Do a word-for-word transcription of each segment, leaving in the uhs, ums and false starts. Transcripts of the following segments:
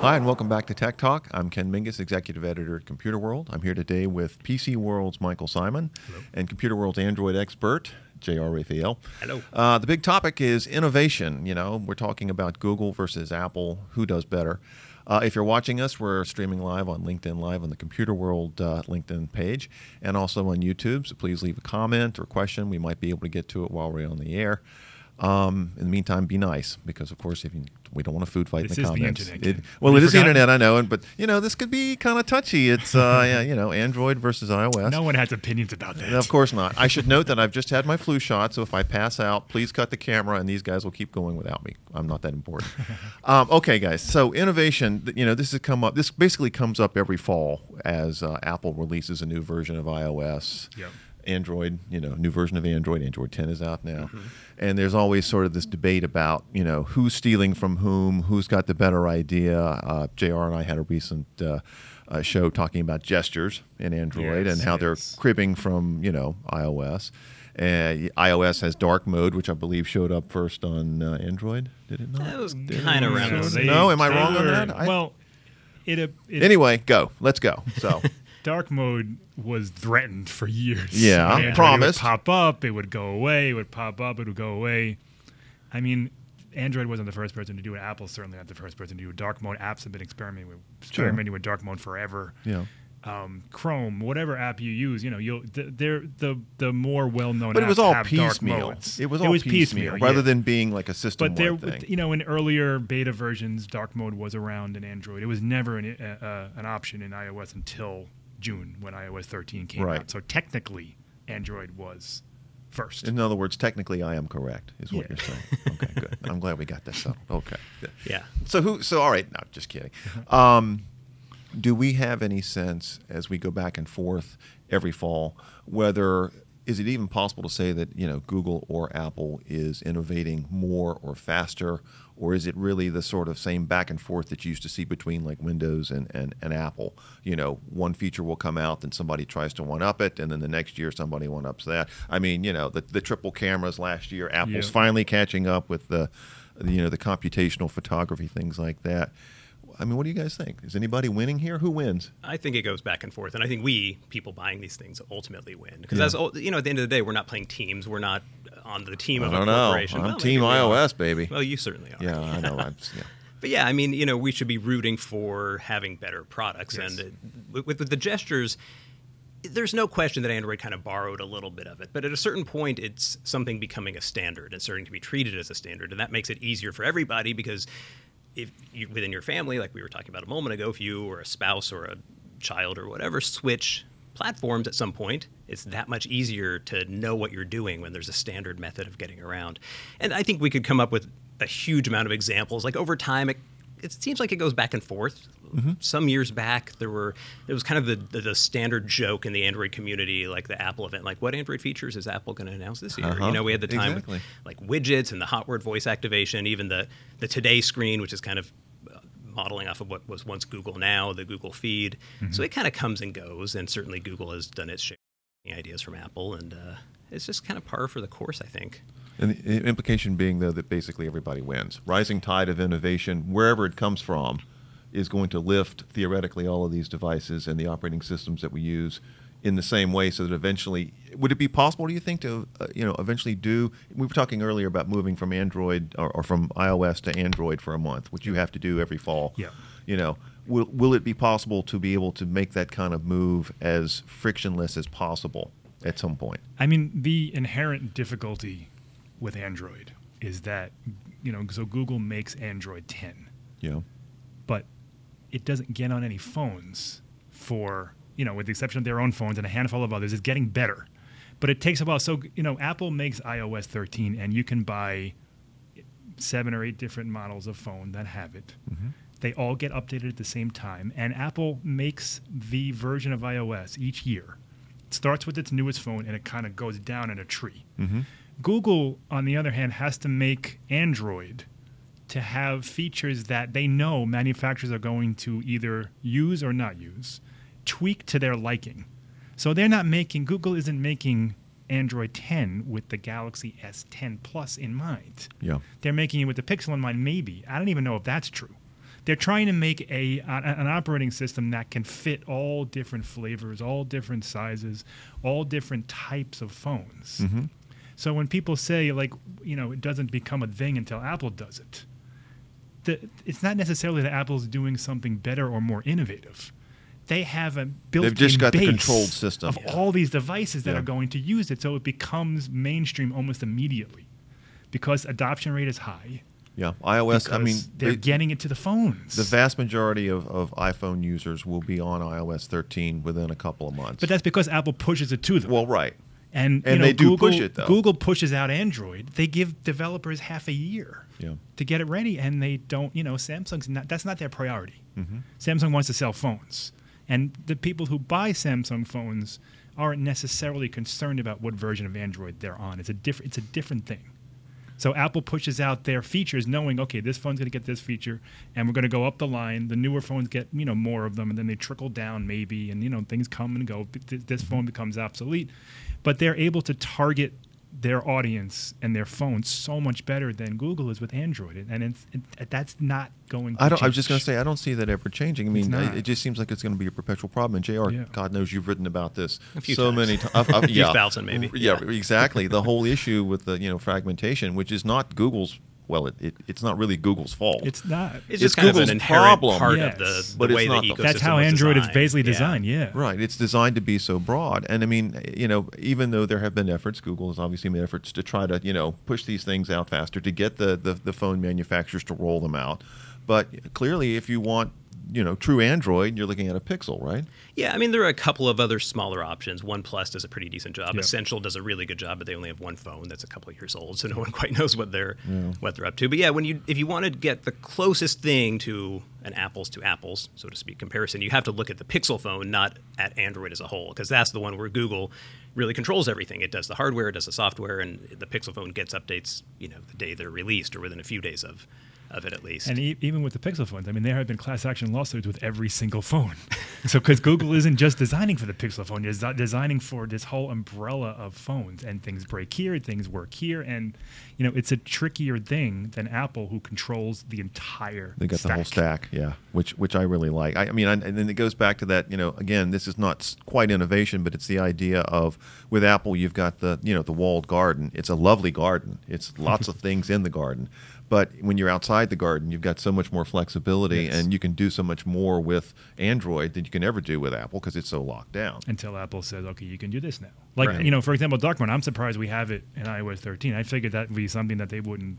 Hi, and welcome back to Tech Talk. I'm Ken Mingus, Executive Editor at Computer World. I'm here today with P C World's Michael Simon Hello. And Computer World's Android expert, J R. Raphael. Hello. Uh, the big topic is innovation. You know, we're talking about Google versus Apple. Who does better? Uh, if you're watching us, we're streaming live on LinkedIn Live on the Computer World uh, LinkedIn page and also on YouTube. So please leave a comment or question. We might be able to get to it while we're on the air. Um, in the meantime, be nice, because of course, if you, we don't want a food fight this in the comments. The internet, it, well, Have it is forgotten? the internet, I know, but you know, this could be kind of touchy. It's uh, yeah, you know, Android versus iOS. No one has opinions about that. Of course not. I should note that I've just had my flu shot, so if I pass out, please cut the camera, and these guys will keep going without me. I'm not that important. um, okay, guys. So innovation, you know, this has come up. This basically comes up every fall as uh, Apple releases a new version of iOS. Yep. Android, you know, new version of Android. Android ten is out now. Mm-hmm. And there's always sort of this debate about, you know, who's stealing from whom, who's got the better idea. Uh, J R and I had a recent uh, uh, show talking about gestures in Android yes, and how yes. they're cribbing from, you know, iOS. Uh, iOS has dark mode, which I believe showed up first on uh, Android. Did it not? That was kind of around the same. No, am I wrong on that? I, well, it, uh, it... Anyway, go. Let's go. So... Dark mode was threatened for years. Yeah, I yeah. promise. It would pop up, it would go away, it would pop up, it would go away. I mean, Android wasn't the first person to do it. Apple's certainly not the first person to do it. Dark mode apps have been experimenting with, experimenting sure. with dark mode forever. Yeah. Um, Chrome, whatever app you use, you know, you'll th they're the the more well-known. But apps it was all piecemeal. It was all it was piecemeal, piecemeal rather yeah. than being like a system. But there, thing. you know, in earlier beta versions, dark mode was around in Android. It was never an uh, an option in iOS until June when iOS thirteen came right. out. So technically, Android was first. In other words, technically, I am correct, is what yeah. you're saying. Okay, good. I'm glad we got that settled. Okay. Yeah. So who? So all right. No, just kidding. Um, do we have any sense as we go back and forth every fall whether is it even possible to say that you know Google or Apple is innovating more or faster? Or is it really the sort of same back and forth that you used to see between like Windows and, and, and Apple? You know, one feature will come out, then somebody tries to one-up it, and then the next year somebody one-ups that. I mean, you know, the, the triple cameras last year, Apple's yeah. finally catching up with the, you know, the computational photography, things like that. I mean, what do you guys think? Is anybody winning here? Who wins? I think it goes back and forth, and I think we, people buying these things, ultimately win. Because yeah. that's you know, at the end of the day, we're not playing teams. We're not on the team I of a corporation. I don't know. I'm well, team iOS, baby. Well, you certainly are. Yeah, I know. I'm, yeah. But yeah, I mean, you know, we should be rooting for having better products, yes. and uh, with, with the gestures. There's no question that Android kind of borrowed a little bit of it, but at a certain point, it's something becoming a standard and starting to be treated as a standard, and that makes it easier for everybody because. If you, within your family, like we were talking about a moment ago, if you or a spouse or a child or whatever switch platforms at some point, it's that much easier to know what you're doing when there's a standard method of getting around. And I think we could come up with a huge amount of examples. Like over time, it, it seems like it goes back and forth. Mm-hmm. Some years back, there were it was kind of the, the the standard joke in the Android community, like the Apple event, like what Android features is Apple going to announce this year? Uh-huh. You know, we had the time exactly. with like widgets and the hot word voice activation, even the the Today screen, which is kind of modeling off of what was once Google Now, the Google feed. Mm-hmm. So it kind of comes and goes, and certainly Google has done its share of ideas from Apple, and uh, it's just kind of par for the course, I think. And the implication being though that basically everybody wins. Rising tide of innovation, wherever it comes from. Is going to lift, theoretically, all of these devices and the operating systems that we use in the same way so that eventually, would it be possible, do you think, to uh, you know, eventually do, we were talking earlier about moving from Android or, or from iOS to Android for a month, which you have to do every fall. Yeah. You know, will, will it be possible to be able to make that kind of move as frictionless as possible at some point? I mean, the inherent difficulty with Android is that, you know, so Google makes Android ten. Yeah. But it doesn't get on any phones for, you know, with the exception of their own phones and a handful of others. It's getting better. But it takes a while. So, you know, Apple makes iOS thirteen, and you can buy seven or eight different models of phone that have it. Mm-hmm. They all get updated at the same time. And Apple makes the version of iOS each year. It starts with its newest phone, and it kind of goes down in a tree. Mm-hmm. Google, on the other hand, has to make Android to have features that they know manufacturers are going to either use or not use, tweak to their liking. So they're not making, Google isn't making Android ten with the Galaxy S ten Plus in mind. Yeah. They're making it with the Pixel in mind, maybe. I don't even know if that's true. they're trying to make a an operating system that can fit all different flavors, all different sizes, all different types of phones. Mm-hmm. So when people say, like, you know, it doesn't become a thing until Apple does it, the, it's not necessarily that Apple's doing something better or more innovative. They have a built-in base the controlled system. of yeah. all these devices that yeah. are going to use it, so it becomes mainstream almost immediately because adoption rate is high. Yeah, iOS, I mean... they're it, getting it to the phones. The vast majority of, of iPhone users will be on iOS thirteen within a couple of months. But that's because Apple pushes it to them. Well, right. And, and you know, they do Google, push it, though. Google pushes out Android. They give developers half a year yeah. to get it ready, and they don't, you know, Samsung's not... That's not their priority. Mm-hmm. Samsung wants to sell phones. And the people who buy Samsung phones aren't necessarily concerned about what version of Android they're on. It's a diff- It's a different thing. So Apple pushes out their features knowing, okay, this phone's going to get this feature, and we're going to go up the line. The newer phones get, you know, more of them, and then they trickle down maybe, and, you know, things come and go. This phone becomes obsolete. But they're able to target their audience and their phones so much better than Google is with Android, and it's, it, that's not going to I don't, change. I was just going to say, I don't see that ever changing. I mean, it, it just seems like it's going to be a perpetual problem, and J R, yeah. God knows you've written about this a few so times. many times. a few yeah. thousand, maybe. Yeah, yeah. exactly. The whole issue with the, you know, fragmentation, which is not Google's, well, it, it it's not really Google's fault. It's not. It's, it's just Google's kind of an inherent problem. part yes. of the, but the way the ecosystem is designed. That's how Android is basically designed, yeah. yeah. Right. It's designed to be so broad. And, I mean, you know, even though there have been efforts, Google has obviously made efforts to try to, you know, push these things out faster, to get the, the, the phone manufacturers to roll them out. But clearly, if you want, you know, true Android, you're looking at a Pixel, right? Yeah, I mean, there are a couple of other smaller options. OnePlus does a pretty decent job. Yep. Essential does a really good job, but they only have one phone that's a couple of years old, so no one quite knows what they're yeah. what they're up to. But yeah, when you if you want to get the closest thing to an apples to apples, so to speak, comparison, you have to look at the Pixel phone, not at Android as a whole, because that's the one where Google really controls everything. It does the hardware, it does the software, and the Pixel phone gets updates, you know, the day they're released or within a few days of. of it at least. And e- even with the Pixel phones, I mean, there have been class action lawsuits with every single phone. So because Google isn't just designing for the Pixel phone, it's des- designing for this whole umbrella of phones, and things break here, things work here, and, you know, it's a trickier thing than Apple, who controls the entire They got stack. the whole stack, yeah, which which I really like. I, I mean, I, and then it goes back to that, you know, again, this is not quite innovation, but it's the idea of, with Apple, you've got the, you know, the walled garden. It's a lovely garden. It's lots of things in the garden. But when you're outside the garden, you've got so much more flexibility, yes. and you can do so much more with Android than you can ever do with Apple, because it's so locked down. Until Apple says, okay, you can do this now. Like, right. you know, for example, dark mode, I'm surprised we have it in iOS thirteen. I figured that would be something that they wouldn't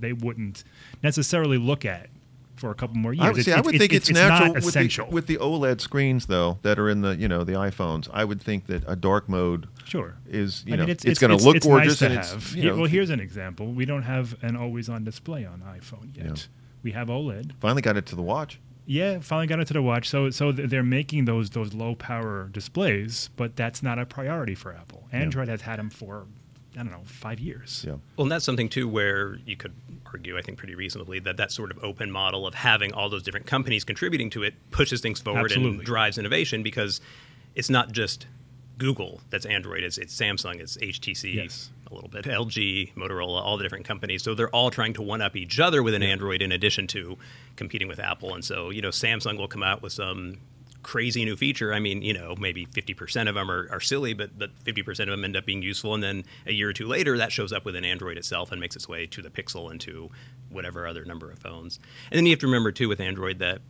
they wouldn't necessarily look at for a couple more years. I would, see, it's, I would it's, think it's, it's natural with the, with the OLED screens, though, that are in the, you know, the iPhones. I would think that a dark mode sure. is, you I know, mean, it's, it's, it's going to look it's gorgeous. Nice to and have. It's, you know, well, here's an example. We don't have an always-on display on iPhone yet. Yeah. We have OLED. Finally got it to the watch. Yeah, finally got it to the watch. So, so they're making those those low-power displays, but that's not a priority for Apple. Android yeah. has had them for, I don't know, five years. Yeah. Well, and that's something, too, where you could argue, I think, pretty reasonably that that sort of open model of having all those different companies contributing to it pushes things forward Absolutely. and drives innovation, because it's not just Google that's Android. It's, it's Samsung, it's H T C, yes. a little bit, L G, Motorola, all the different companies. So they're all trying to one-up each other with an yeah. Android in addition to competing with Apple. And so, you know, Samsung will come out with some crazy new feature. I mean, you know, maybe fifty percent of them are, are silly, but, but fifty percent of them end up being useful. And then a year or two later, that shows up within Android itself and makes its way to the Pixel and to whatever other number of phones. And then you have to remember, too, with Android that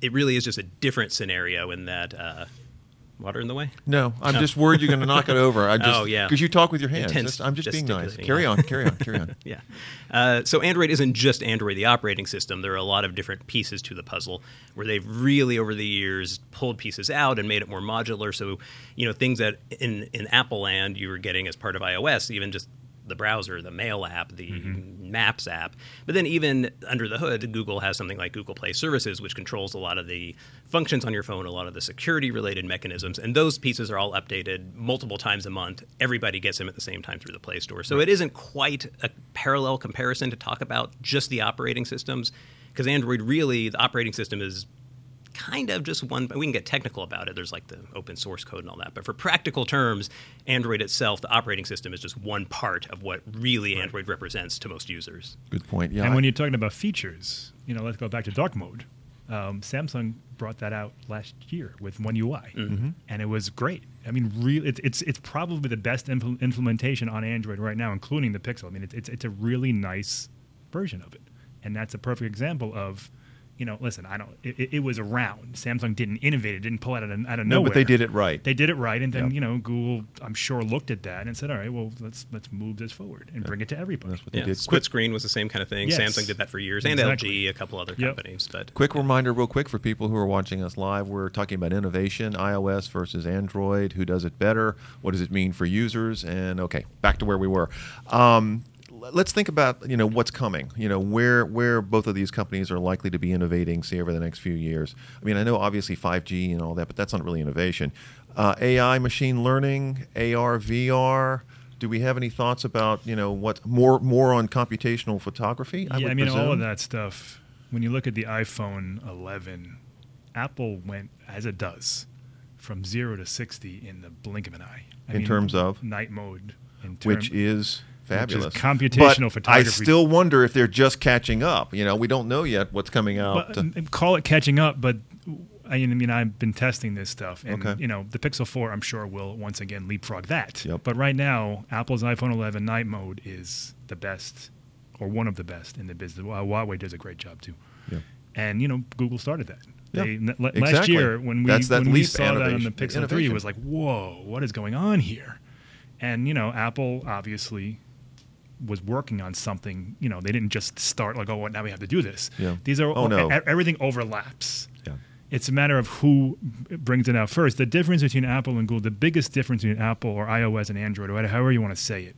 it really is just a different scenario in that... Uh, water in the way? No, I'm no. just worried you're going to knock it over. I just, oh, yeah. Because you talk with your hands. Just, I'm just being nice. Carry on, carry on, carry on. yeah. Uh, so Android isn't just Android, the operating system. There are a lot of different pieces to the puzzle where they've really, over the years, pulled pieces out and made it more modular. So, you know, things that in, in Apple land you were getting as part of iOS, even just the browser, the Mail app, the mm-hmm. Maps app. But then even under the hood, Google has something like Google Play Services, which controls a lot of the functions on your phone, a lot of the security-related mechanisms. And those pieces are all updated multiple times a month. Everybody gets them at the same time through the Play Store. So right. it isn't quite a parallel comparison to talk about just the operating systems, because Android really, the operating system is kind of just one, we can get technical about it. There's like the open source code and all that. But for practical terms, Android itself, the operating system, is just one part of what really right. Android represents to most users. Good point. Yeah. And when you're talking about features, you know, let's go back to dark mode. Um, Samsung brought that out last year with One U I, mm-hmm. and it was great. I mean, really, it's it's it's probably the best impl- implementation on Android right now, including the Pixel. I mean, it's, it's it's a really nice version of it, and that's a perfect example of, you know, listen, I don't. It, it was around. Samsung didn't innovate. It didn't pull it out of out of nowhere. No, but they did it right. They did it right, and then yep. you know, Google, I'm sure, looked at that and said, all right, well, let's let's move this forward and yep. bring it to everybody. That's what yeah. they did. Split screen was the same kind of thing. Yes. Samsung did that for years, and exactly. L G, a couple other yep. companies. But quick yeah. reminder, real quick, for people who are watching us live, we're talking about innovation, iOS versus Android. Who does it better? What does it mean for users? And okay, back to where we were. Um, Let's think about, you know, what's coming, you know, where where both of these companies are likely to be innovating, say, over the next few years. I mean, I know obviously five G and all that, but that's not really innovation. Uh, A I, machine learning, A R, V R. Do we have any thoughts about, you know, what more more on computational photography? I yeah, would I mean, presume? all of that stuff. When you look at the iPhone eleven, Apple went, as it does, from zero to sixty in the blink of an eye. I in mean, terms of? Night mode. In term- which is... Fabulous. Which is computational but photography. I still wonder if they're just catching up. You know, we don't know yet what's coming out. Well, call it catching up, but I mean, I've been testing this stuff. And, okay. you know, the Pixel four, I'm sure, will once again leapfrog that. Yep. But right now, Apple's iPhone eleven Night Mode is the best, or one of the best in the business. Huawei does a great job, too. Yep. And, you know, Google started that. They, yep. l- exactly. Last year, when we, when we saw innovation. that on the Pixel innovation. three, it was like, whoa, what is going on here? And, you know, Apple, obviously... was working on something, you know, they didn't just start like, oh, well, now we have to do this. Yeah. These are, oh, no. everything overlaps. Yeah. It's a matter of who brings it out first. The difference between Apple and Google, the biggest difference between Apple or iOS and Android, or however you want to say it,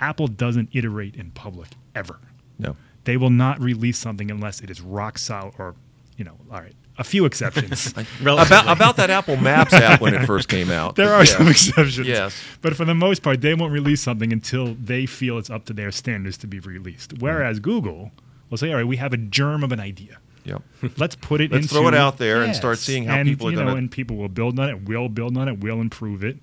Apple doesn't iterate in public ever. No. They will not release something unless it is rock solid or, you know, all right. A few exceptions. about, about that Apple Maps app when it first came out. There are yeah. some exceptions. Yes. But for the most part, they won't release something until they feel it's up to their standards to be released. Whereas mm-hmm. Google will say, all right, we have a germ of an idea. Yep. Let's put it Let's into... Let's throw it out there yes. and start seeing how and, people are going to... And people will build on it, will build on it, will improve it.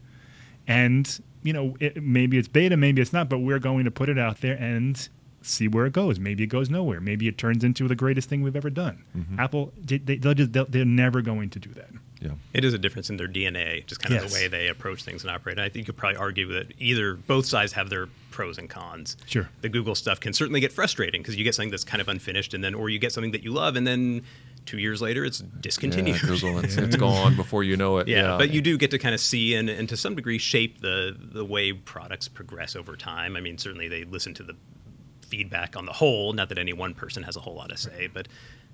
And, you know, it, maybe it's beta, maybe it's not, but we're going to put it out there and... see where it goes. Maybe it goes nowhere. Maybe it turns into the greatest thing we've ever done. Mm-hmm. Apple, they, they'll just, they'll, they're never going to do that. Yeah. It is a difference in their D N A, just kind of yes. the way they approach things and operate. And I think you could probably argue that either both sides have their pros and cons. Sure. The Google stuff can certainly get frustrating because you get something that's kind of unfinished, and then or you get something that you love, and then two years later it's discontinued. Yeah, Google, it's, it's gone before you know it. Yeah, yeah. But you do get to kind of see and, and to some degree shape the the way products progress over time. I mean, certainly they listen to the feedback on the whole, not that any one person has a whole lot to say, but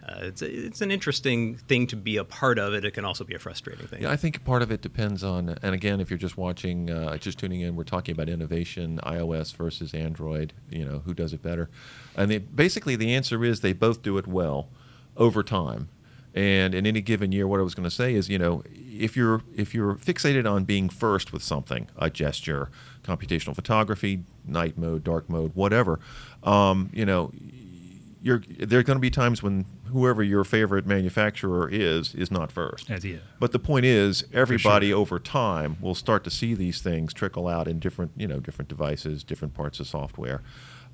uh, it's a, it's an interesting thing to be a part of. It It can also be a frustrating thing. Yeah, I think part of it depends on, and again, if you're just watching, uh, just tuning in, we're talking about innovation, iOS versus Android, you know, who does it better? And they, basically the answer is they both do it well over time. And in any given year, what I was going to say is, you know, if you're if you're fixated on being first with something, a gesture, computational photography, night mode, dark mode, whatever, um, you know, you're there are going to be times when whoever your favorite manufacturer is is not first. As is. But the point is, everybody sure. over time will start to see these things trickle out in different, you know, different devices, different parts of software.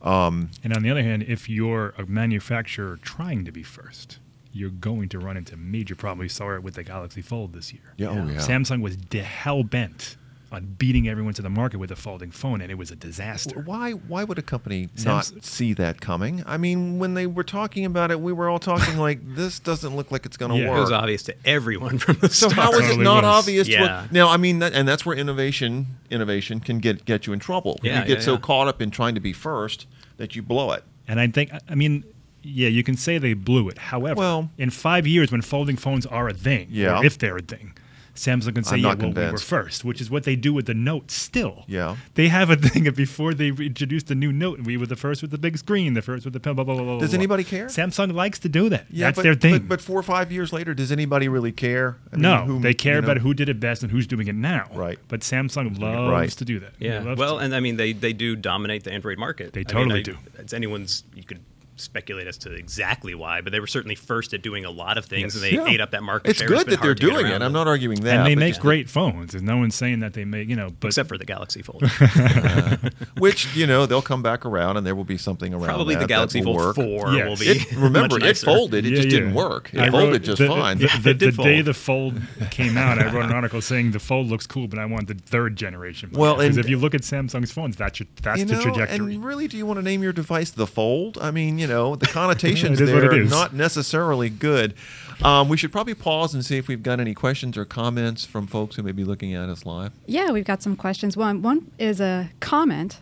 Um, and on the other hand, if you're a manufacturer trying to be first, you're going to run into major problems. We saw it with the Galaxy Fold this year. Yeah, yeah. Oh, yeah. Samsung was de- hell-bent on beating everyone to the market with a folding phone, and it was a disaster. Why Why would a company Samsung. not see that coming? I mean, when they were talking about it, we were all talking like, this doesn't look like it's going to yeah, work. It was obvious to everyone from the start. So how is it not was. obvious? Yeah. Now, I mean, that, and that's where innovation innovation can get, get you in trouble. Yeah, you get yeah, so yeah. caught up in trying to be first that you blow it. And I think, I mean... yeah, you can say they blew it. However, well, in five years when folding phones are a thing, yeah. or if they're a thing, Samsung can say, yeah, well, convinced. we were first, which is what they do with the Note still. Yeah. They have a thing of before they introduced the new Note, we were the first with the big screen, the first with the pen, blah, blah, blah, blah. Does anybody care? Samsung likes to do that. Yeah, That's but, their thing. But, but four or five years later, does anybody really care? I mean, no, whom, they care you know? about who did it best and who's doing it now. Right. But Samsung loves right. to do that. Yeah. Well, to. and I mean, they, they do dominate the Android market. They totally I mean, I, do. It's anyone's, you could speculate as to exactly why, but they were certainly first at doing a lot of things, yes, and they yeah. ate up that market it's share. Good it's good that they're doing it. I'm not arguing that. And they make yeah. great phones. There's no one saying that they make, you know, but except for the Galaxy Fold, uh, which, you know, they'll come back around and there will be something around. Probably that the Galaxy that will Fold work. four yes. will be. It, remember, it folded. It yeah, just yeah. didn't work. It I folded just the, fine. The, the, the, the day the Fold came out, I wrote an article saying the Fold looks cool, but I want the third generation. Well, because if you look at Samsung's phones, that's your, that's you know, the trajectory. And really, do you want to name your device the Fold? I mean, you know. Know, the connotations yeah, there are not necessarily good. Um, we should probably pause and see if we've got any questions or comments from folks who may be looking at us live. Yeah, we've got some questions. One, one is a comment,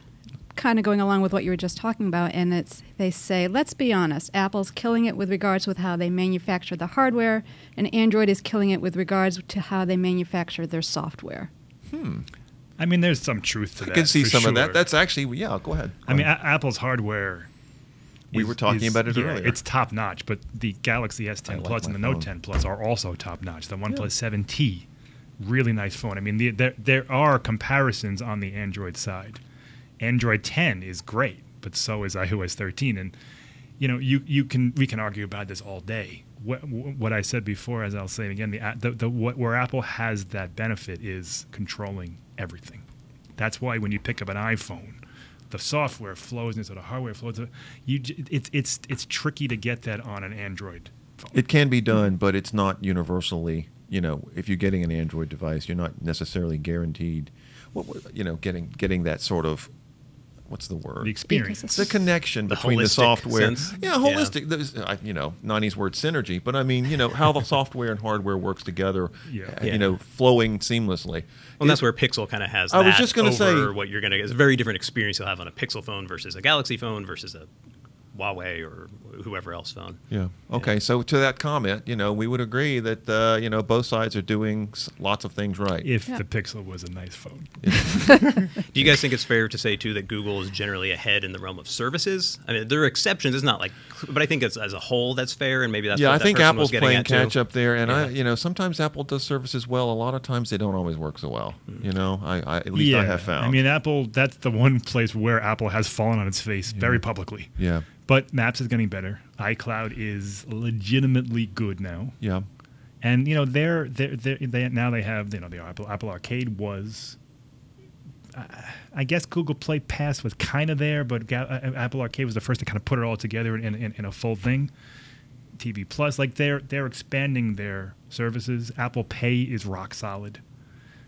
kind of going along with what you were just talking about, and it's they say, let's be honest, Apple's killing it with regards with how they manufacture the hardware, and Android is killing it with regards to how they manufacture their software. Hmm. I mean, there's some truth to I that. I can see some sure. of that. That's actually, yeah, go ahead. Go I mean, ahead. A- Apple's hardware... We is, were talking is, about it yeah, earlier. It's top-notch, but the Galaxy S ten like Plus and the phone. Note ten Plus are also top-notch. The OnePlus yeah. seven T, really nice phone. I mean, the, there there are comparisons on the Android side. Android ten is great, but so is i O S thirteen. And, you know, you, you can we can argue about this all day. What, what I said before, as I'll say it again, the, the, the, what, where Apple has that benefit is controlling everything. That's why when you pick up an iPhone, the software flows into the hardware flows. You, it's it's it's tricky to get that on an Android phone. It can be done, but it's not universally. You know, if you're getting an Android device, you're not necessarily guaranteed. What you know, getting getting that sort of what's the word? The experience, the connection the between the software. Sense. Yeah, holistic. Yeah. You know, nineties word synergy. But I mean, you know, how the software and hardware works together. Yeah. You yeah. know, flowing seamlessly. Well, that's where Pixel kind of has I that was just over say, what you're going to get. It's a very different experience you'll have on a Pixel phone versus a Galaxy phone versus a Huawei or whoever else phone. Yeah. Okay. Yeah. So to that comment, you know, we would agree that, uh, you know, both sides are doing lots of things right. If yeah. the Pixel was a nice phone. Do you guys think it's fair to say, too, that Google is generally ahead in the realm of services? I mean, there are exceptions. It's not like, but I think it's, as a whole that's fair and maybe that's yeah, what I that think person Apple's was getting playing at catch too. Up there. And, yeah. I, you know, sometimes Apple does services well. A lot of times they don't always work so well. Mm. You know, I, I at least yeah. I have found. I mean, Apple, that's the one place where Apple has fallen on its face yeah. very publicly. Yeah. But Maps is getting better. iCloud is legitimately good now. Yeah, and you know they're they're, they're they now they have you know the Apple Apple Arcade was, uh, I guess Google Play Pass was kind of there, but Ga- Apple Arcade was the first to kind of put it all together in, in, in a full thing. T V Plus, like they're they're expanding their services. Apple Pay is rock solid.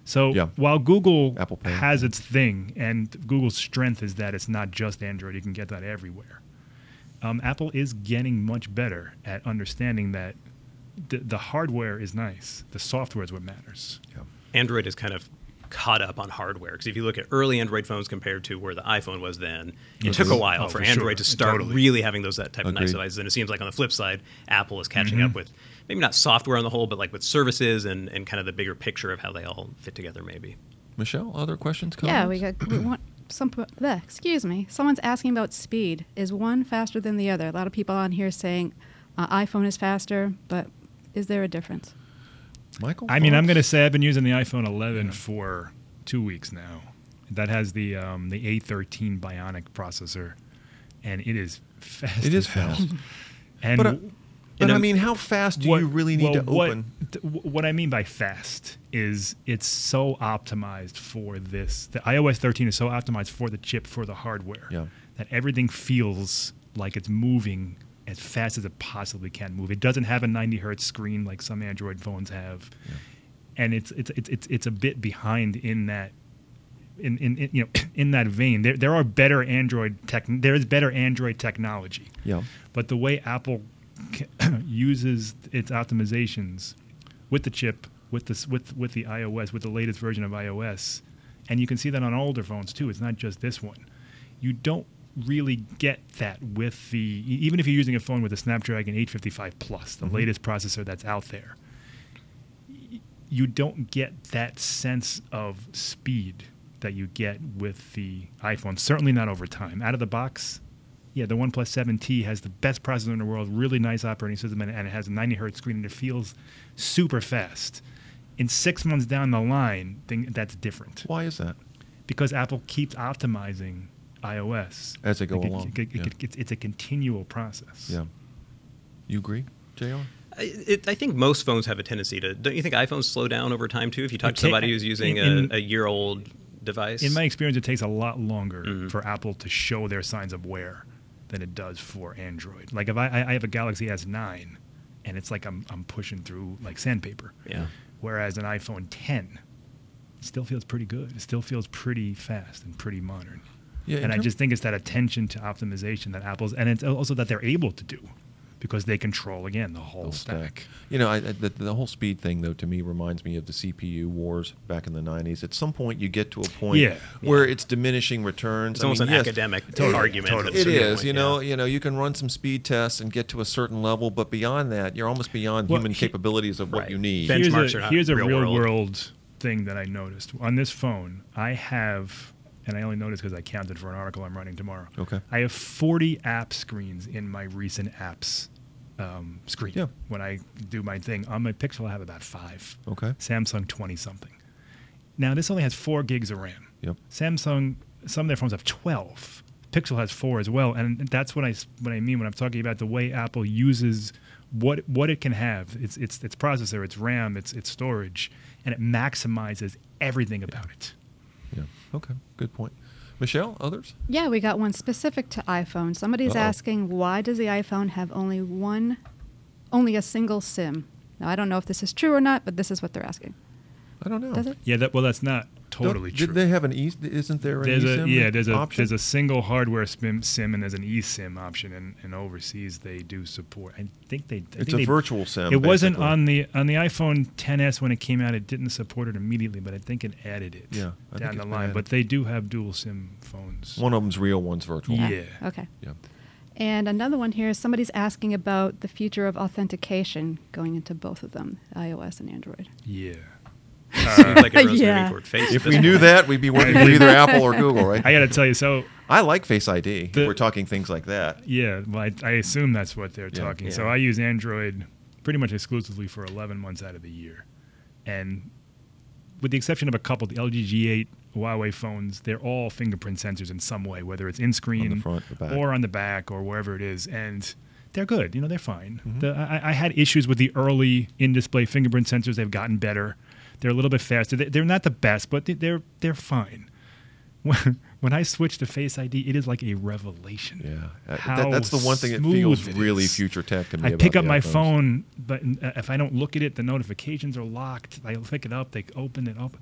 So yeah. while Google Apple Pay has its thing, and Google's strength is that it's not just Android; you can get that everywhere. Um, Apple is getting much better at understanding that th- the hardware is nice. The software is what matters. Yeah. Android is kind of caught up on hardware. Because if you look at early Android phones compared to where the iPhone was then, it mm-hmm. took a while oh, for, for Android sure. to start totally. really having those that type Agreed. of nice devices. And it seems like on the flip side, Apple is catching mm-hmm. up with maybe not software on the whole, but like with services and, and kind of the bigger picture of how they all fit together maybe. Michelle, other questions? Comments? Yeah, we got... we want- Some, bleh, excuse me. Someone's asking about speed. Is one faster than the other? A lot of people on here saying uh, iPhone is faster, but is there a difference? Michael? I Fox? mean, I'm going to say I've been using the iPhone eleven yeah. for two weeks now. That has the um, the A thirteen Bionic processor, and it is fast. It is fast. and but, uh, but I mean, how fast do what, you really need well, to open? What, what I mean by fast is it's so optimized for this. The i O S thirteen is so optimized for the chip, for the hardware, yeah. that everything feels like it's moving as fast as it possibly can move. It doesn't have a ninety hertz screen like some Android phones have, yeah. and it's it's it's it's it's a bit behind in that in in, in you know in that vein. There there are better Android tech. There is better Android technology, yeah. but the way Apple uses its optimizations with the chip, with the with with the iOS, with the latest version of iOS, and you can see that on older phones too. It's not just this one. You don't really get that with the even if you're using a phone with a Snapdragon eight fifty-five Plus, the mm-hmm. latest processor that's out there. You don't get that sense of speed that you get with the iPhone. Certainly not over time. Out of the box. Yeah, the OnePlus seven T has the best processor in the world, really nice operating system, and, and it has a ninety hertz screen, and it feels super fast. In six months down the line, thing, that's different. Why is that? Because Apple keeps optimizing iOS as they go like along. It, it, yeah. it, it's, it's a continual process. Yeah. You agree, J R? I, it, I think most phones have a tendency to. Don't you think iPhones slow down over time too? If you talk to somebody who's using in, in, a, a year-old device, in my experience, it takes a lot longer mm-hmm. for Apple to show their signs of wear than it does for Android. Like if I, I have a Galaxy S nine, and it's like I'm I'm pushing through like sandpaper. Yeah. Whereas an iPhone ten still feels pretty good. It still feels pretty fast and pretty modern. Yeah. And I just think it's that attention to optimization that Apple's, and it's also that they're able to do. Because they control, again, the whole, the whole stack. stack. You know, I, the, the whole speed thing, though, to me reminds me of the C P U wars back in the nineties. At some point, you get to a point yeah, where yeah. it's diminishing returns. It's I almost mean, an yes, academic totally, argument. Totally. It is. Point, you, know, yeah. you know, you can run some speed tests and get to a certain level, but beyond that, you're almost beyond well, human he, capabilities of right. what you need. Benchmarks are not Here's a real-world real thing that I noticed. On this phone, I have... and I only noticed because I counted for an article I'm writing tomorrow. Okay. I have forty app screens in my recent apps um, screen. Yeah. When I do my thing, on my Pixel I have about five. Okay. Samsung twenty-something. Now, this only has four gigs of RAM. Yep. Samsung, some of their phones have twelve. Pixel has four as well, and that's what I, what I mean when I'm talking about the way Apple uses what what it can have. It's it's its processor, its RAM, its its storage, and it maximizes everything about it. Yeah. Okay. Good point. Michelle, others? Yeah, we got one specific to iPhone. Somebody's Uh-oh. asking, why does the iPhone have only one, only a single SIM? Now, I don't know if this is true or not, but this is what they're asking. I don't know. Does it? Yeah, that, well, that's not totally don't, true. Did they have an e, isn't there an there's eSIM a, yeah, there's option? Yeah, there's a single hardware SIM, SIM and there's an eSIM option, and, and overseas they do support. I think they. I it's think a they, virtual SIM. It basically. wasn't on the on the iPhone ten S when it came out. It didn't support it immediately, but I think it added it yeah, down the line. But they do have dual SIM phones. One of them's real, one's virtual. Yeah. yeah. Okay. Yeah. And another one here is somebody's asking about the future of authentication going into both of them, iOS and Android. Yeah. Uh, like a yeah. face if we knew that, we'd be working for either Apple or Google, right? I got to tell you, so... I like Face I D. The, we're talking things like that. Yeah, well, I, I assume that's what they're yeah, talking. Yeah. So I use Android pretty much exclusively for eleven months out of the year. And with the exception of a couple, the L G G eight, Huawei phones, they're all fingerprint sensors in some way, whether it's in-screen on the front, the back. or on the back or wherever it is. And... they're good. You know, they're fine. Mm-hmm. The, I, I had issues with the early in-display fingerprint sensors. They've gotten better. They're a little bit faster. They, they're not the best, but they, they're they're fine. When, when I switch to Face I D, it is like a revelation. Yeah, How that, that's the one thing that feels really future tech to me. I about pick up my phone, but if I don't look at it, the notifications are locked. I pick it up. They open it up.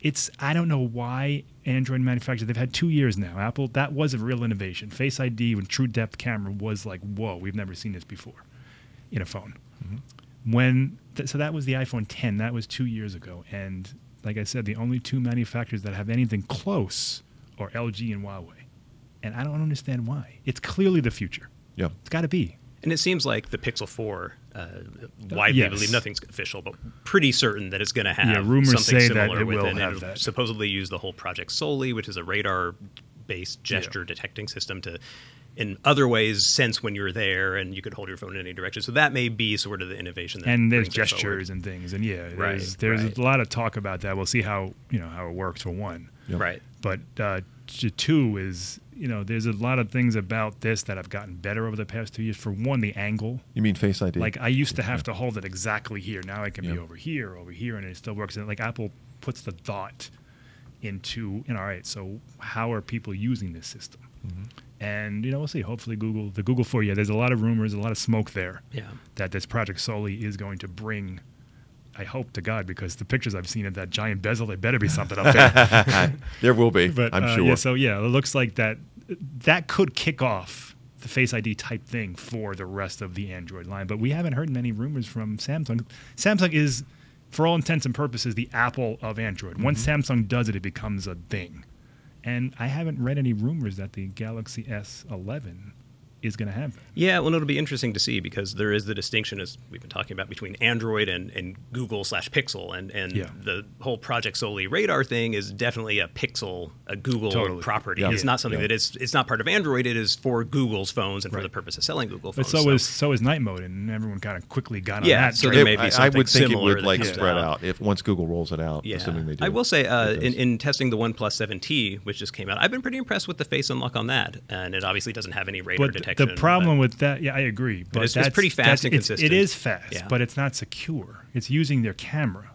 It's I don't know why Android manufacturers, they've had two years now. Apple, that was a real innovation. Face I D with True Depth Camera was like, whoa, we've never seen this before in a phone. Mm-hmm. When th- So that was the iPhone ten. That was two years ago. And like I said, the only two manufacturers that have anything close are L G and Huawei. And I don't understand why. It's clearly the future. Yeah, it's got to be. And it seems like the Pixel four, uh, widely yes. believed, nothing's official, but pretty certain that it's going to have yeah, rumors something say similar that it within will have it. That. Supposedly use the whole Project Soli, which is a radar-based gesture yeah. detecting system to, in other ways, sense when you're there, and you could hold your phone in any direction. So that may be sort of the innovation. That and there's gestures forward. and things, and yeah, right, there's, there's right. a lot of talk about that. We'll see how you know how it works for one, yep. right? But uh, two is. You know, there's a lot of things about this that have gotten better over the past two years. For one, the angle. You mean Face I D? Like, I used to have yeah. to hold it exactly here. Now I can yeah. be over here, over here, and it still works. And, like, Apple puts the thought into, you know, all right, so how are people using this system? Mm-hmm. And, you know, we'll see. Hopefully Google, the Google four, yeah, there's a lot of rumors, a lot of smoke there yeah. that this Project Soli is going to bring, I hope to God, because the pictures I've seen of that giant bezel, there better be something up there. There will be, but, I'm uh, sure. Yeah, so, yeah, it looks like that. That could kick off the Face I D type thing for the rest of the Android line. But we haven't heard many rumors from Samsung. Samsung is, for all intents and purposes, the Apple of Android. Mm-hmm. Once Samsung does it, it becomes a thing. And I haven't read any rumors that the Galaxy S eleven is going to happen. Yeah, well, it'll be interesting to see, because there is the distinction, as we've been talking about, between Android and, and Google slash Pixel, and, and yeah. the whole Project Soli radar thing is definitely a Pixel, a Google totally. property. Yeah. It's not something yeah. that is, it's not part of Android, it is for Google's phones and right. for the purpose of selling Google phones. But so, so. Is, so is Night Mode, and everyone kind of quickly got yeah, on that. So there may be something I would think it would like spread out, out if once Google rolls it out, yeah. assuming they do. I will say, uh, in, in testing the OnePlus seven T, which just came out, I've been pretty impressed with the face unlock on that, and it obviously doesn't have any radar but detection. The problem with that, yeah, I agree. But it's, that's, it's pretty fast and consistent. It is fast, yeah. but it's not secure. It's using their camera,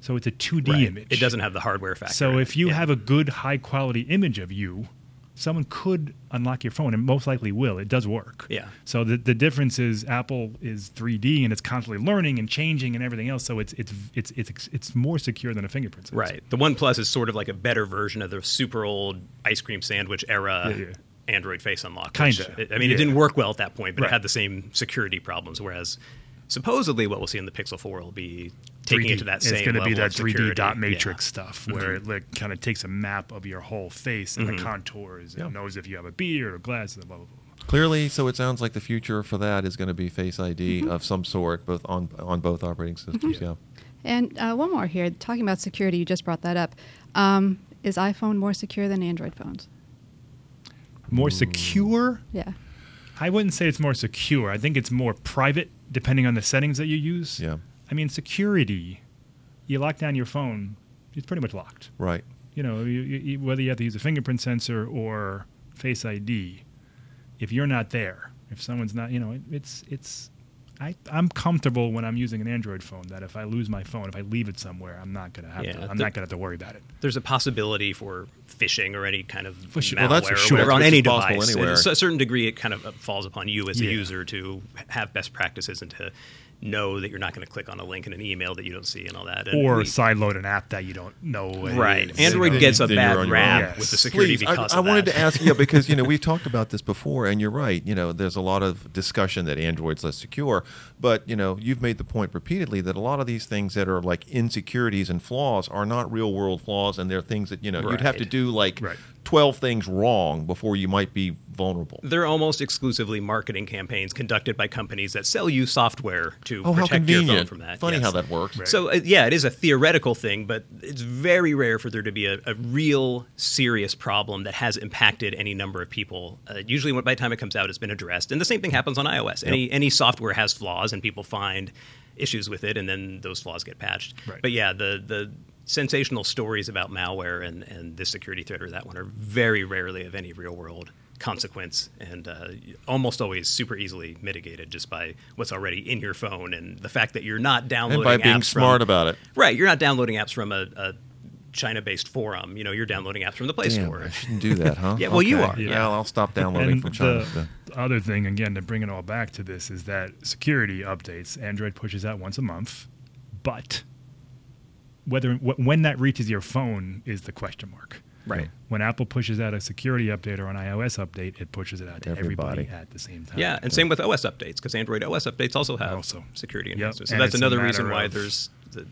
so it's a two D right. image. It doesn't have the hardware factor. So if you yeah. have a good, high-quality image of you, someone could unlock your phone, and most likely will. It does work. Yeah. So the, the difference is Apple is three D, and it's constantly learning and changing and everything else, so it's it's it's it's, it's more secure than a fingerprint sensor. Right. The OnePlus is sort of like a better version of the super old ice cream sandwich era yeah, yeah. Android face unlock. Kind of. I mean, yeah. it didn't work well at that point, but right. it had the same security problems, whereas supposedly what we'll see in the Pixel four will be taking three D. It to that same level. It's going to be that three D dot matrix yeah. stuff where mm-hmm. it like, kind of takes a map of your whole face and mm-hmm. the contours and yeah. knows if you have a beard or glasses and blah, blah, blah. Clearly, so it sounds like the future for that is going to be Face I D mm-hmm. of some sort, both on on both operating systems. Mm-hmm. Yeah. And uh, one more here. Talking about security, you just brought that up. Um, is iPhone more secure than Android phones? More secure? Yeah. I wouldn't say it's more secure. I think it's more private, depending on the settings that you use. Yeah. I mean, security, you lock down your phone, it's pretty much locked. Right. You know, you, you, whether you have to use a fingerprint sensor or Face I D, if you're not there, if someone's not, you know, it, it's, it's, I, I'm comfortable when I'm using an Android phone that if I lose my phone, if I leave it somewhere, I'm not gonna have yeah, to. I'm there, not gonna have to worry about it. There's a possibility for phishing or any kind of Fish, malware well, for sure. or whatever on any device. To a certain degree, it kind of falls upon you as yeah. a user to have best practices and to know that you're not going to click on a link in an email that you don't see and all that. And or we, sideload an app that you don't know. Right. Is, Android you know, gets a bad rap yes. with the security Please, because I, of I wanted that. to ask you, yeah, because, you know, we've talked about this before, and you're right. You know, there's a lot of discussion that Android's less secure. But, you know, you've made the point repeatedly that a lot of these things that are like insecurities and flaws are not real-world flaws, and they're things that, you know, right. you'd have to do like right. twelve things wrong before you might be vulnerable. They're almost exclusively marketing campaigns conducted by companies that sell you software to oh, protect your phone from that. Funny yes. how that works. Right. So, uh, yeah, it is a theoretical thing, but it's very rare for there to be a, a real serious problem that has impacted any number of people. Uh, usually by the time it comes out, it's been addressed. And the same thing happens on iOS. Yep. Any, any software has flaws, and people find issues with it, and then those flaws get patched. Right. But, yeah, the the... sensational stories about malware and, and this security threat or that one are very rarely of any real-world consequence, and uh, almost always super easily mitigated just by what's already in your phone and the fact that you're not downloading apps. And by being smart from, about it. Right. You're not downloading apps from a, a China-based forum. You know, you're downloading apps from the Play Damn, Store. I shouldn't do that, huh? yeah, well, okay. you are. Yeah, yeah, I'll stop downloading and from China. The so. other thing, again, to bring it all back to this is that security updates, Android pushes out once a month, but... Whether when that reaches your phone is the question mark. Right. When Apple pushes out a security update or an iOS update, it pushes it out to everybody, everybody at the same time. Yeah, and yeah. same with O S updates, because Android O S updates also have also. security enhancements. Yep. So and that's another reason why there's the,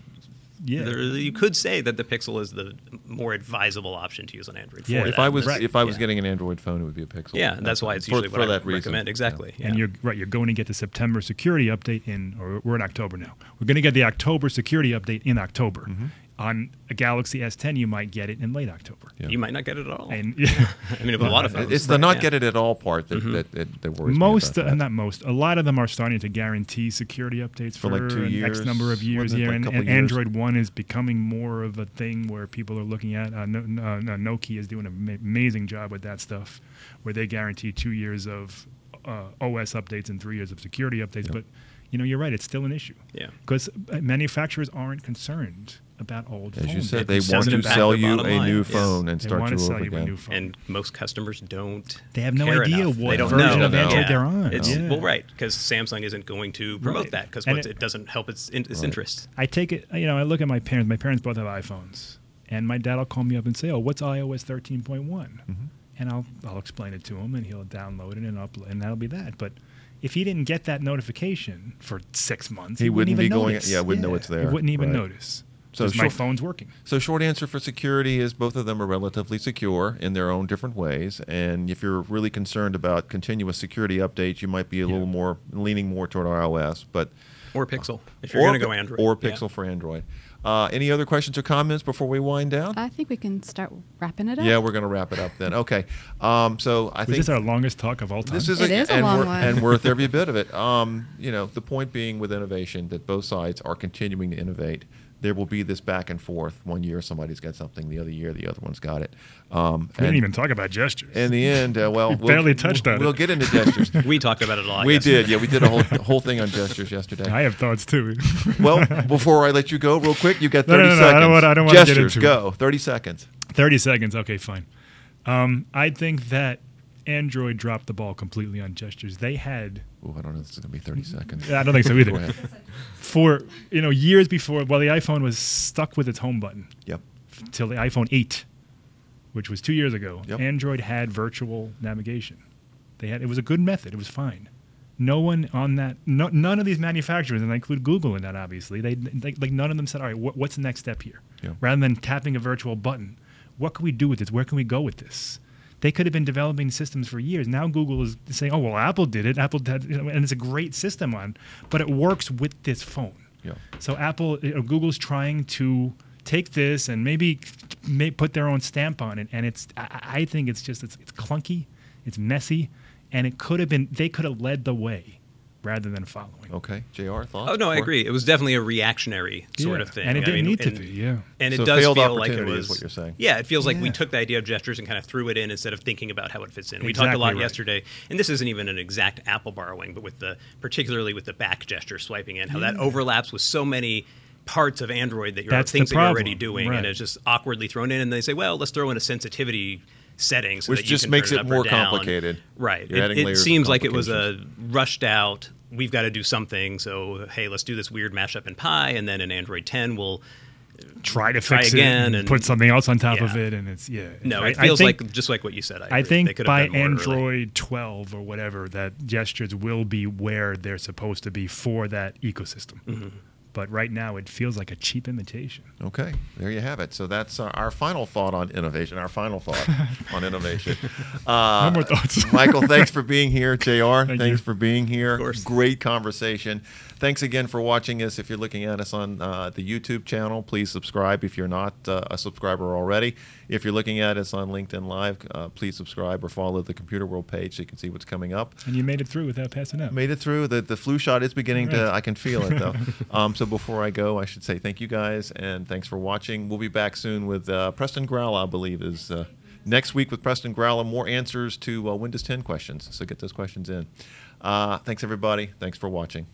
yeah. there, you could say that the Pixel is the more advisable option to use on Android. Yeah. For if that. I was right. if I was yeah. getting an Android phone, it would be a Pixel. Yeah, and that's why it's usually for, what for I that recommend. Reason. Exactly. Yeah. Yeah. And you're right. You're going to get the September security update in, or we're in October now. We're going to get the October security update in October. Mm-hmm. On a Galaxy S ten, you might get it in late October. Yeah. You might not get it at all. And, yeah. I mean, well, a lot of phones. It's the right, not yeah. get it at all part that, mm-hmm. that, that, that worries most, me about uh, that. Not most. A lot of them are starting to guarantee security updates for, for like two an years, X number of years. One, yeah, like and, and years. Android one is becoming more of a thing where people are looking at. Uh, no, uh, Nokia is doing an amazing job with that stuff, where they guarantee two years of uh, O S updates and three years of security updates. Yeah. But you know, you're right. It's still an issue. Yeah. Because manufacturers aren't concerned about old phones. As you said, they want to sell you a new phone and start you over again. And most customers don't. They have no idea what version of Android they're on. Well, right, because Samsung isn't going to promote that because it doesn't help its its interest. I take it, you know, I look at my parents. My parents both have iPhones, and my dad will call me up and say, "Oh, what's iOS thirteen point one?" Mm-hmm. And I'll I'll explain it to him, and he'll download it and upload, and that'll be that. But if he didn't get that notification for six months, he wouldn't even notice. Yeah, wouldn't know it's there. He wouldn't even notice. So short, my phone's working. So short answer for security is both of them are relatively secure in their own different ways. And if you're really concerned about continuous security updates, you might be a yeah. little more leaning more toward iOS, but or Pixel if you're going to go Android, or Pixel yeah. for Android. Uh, any other questions or comments before we wind down? I think we can start wrapping it up. Yeah, we're going to wrap it up then. Okay. Um, so I was think this is our longest talk of all time. This is it a, is a long wor- one, and worth every bit of it. Um, you know, the point being with innovation that both sides are continuing to innovate. There will be this back and forth. One year somebody's got something, the other year the other one's got it. Um, we didn't even talk about gestures. In the end, uh, well, we we'll, barely touched we'll, on we'll it. We'll get into gestures. We talked about it a lot. We yesterday. did, yeah. We did a whole whole thing on gestures yesterday. I have thoughts too. Well, before I let you go, real quick, you've got thirty no, no, no, seconds. No, I don't want, I don't want gestures, to get into go. It. thirty seconds. thirty seconds. Okay, fine. Um, I think that Android dropped the ball completely on gestures. They had. Oh, I don't know if it's going to be thirty seconds. I don't think so either. For you know, years before, well, the iPhone was stuck with its home button. Yep. Till the iPhone eight, which was two years ago, yep. Android had virtual navigation. They had it was a good method. It was fine. No one on that. No, none of these manufacturers, and I include Google in that, obviously. They, they like none of them said, "All right, what, what's the next step here?" Yep. Rather than tapping a virtual button, what can we do with this? Where can we go with this? They could have been developing systems for years. Now Google is saying, "Oh well, Apple did it. Apple did, you know, and it's a great system on, but it works with this phone." Yeah. So Apple, you know, Google's trying to take this and maybe may put their own stamp on it. And it's, I, I think it's just it's, it's clunky, it's messy, and it could have been. They could have led the way rather than following. Okay, J R, thoughts? Oh no, or? I agree. It was definitely a reactionary sort yeah. of thing, and it didn't I mean, need and, to be. Yeah, and it so does feel like it was. Is what you're saying. Yeah, it feels yeah. like we took the idea of gestures and kind of threw it in instead of thinking about how it fits in. Exactly we talked a lot right. yesterday, and this isn't even an exact Apple borrowing, but with the particularly with the back gesture swiping in, how yeah. that overlaps with so many parts of Android that you're things that you're already doing, right. and it's just awkwardly thrown in. And they say, well, let's throw in a sensitivity setting, so which that you just can makes turn it, it up more complicated. Right. You're it it seems like it was a rushed out. We've got to do something, so hey, let's do this weird mashup in Pi, and then in Android ten we'll try to try fix again it and put something else on top yeah. of it, and it's yeah. No, I, it feels think, like just like what you said. I, I think by Android twelve or whatever, that gestures will be where they're supposed to be for that ecosystem. Mm-hmm. But right now, it feels like a cheap imitation. Okay, there you have it. So that's our, our final thought on innovation, our final thought on innovation. Uh, no more thoughts. Michael, thanks for being here. J R, Thank thanks you. for being here. Of course. Great conversation. Thanks again for watching us. If you're looking at us on uh, the YouTube channel, please subscribe if you're not uh, a subscriber already. If you're looking at us on LinkedIn Live, uh, please subscribe or follow the Computer World page so you can see what's coming up. And you made it through without passing out. Made it through. The, the flu shot is beginning right. to, I can feel it, though. um, so before I go, I should say thank you guys and thanks for watching. We'll be back soon with uh, Preston Growl, I believe, is uh, next week with Preston Growl and more answers to uh, Windows ten questions. So get those questions in. Uh, thanks, everybody. Thanks for watching.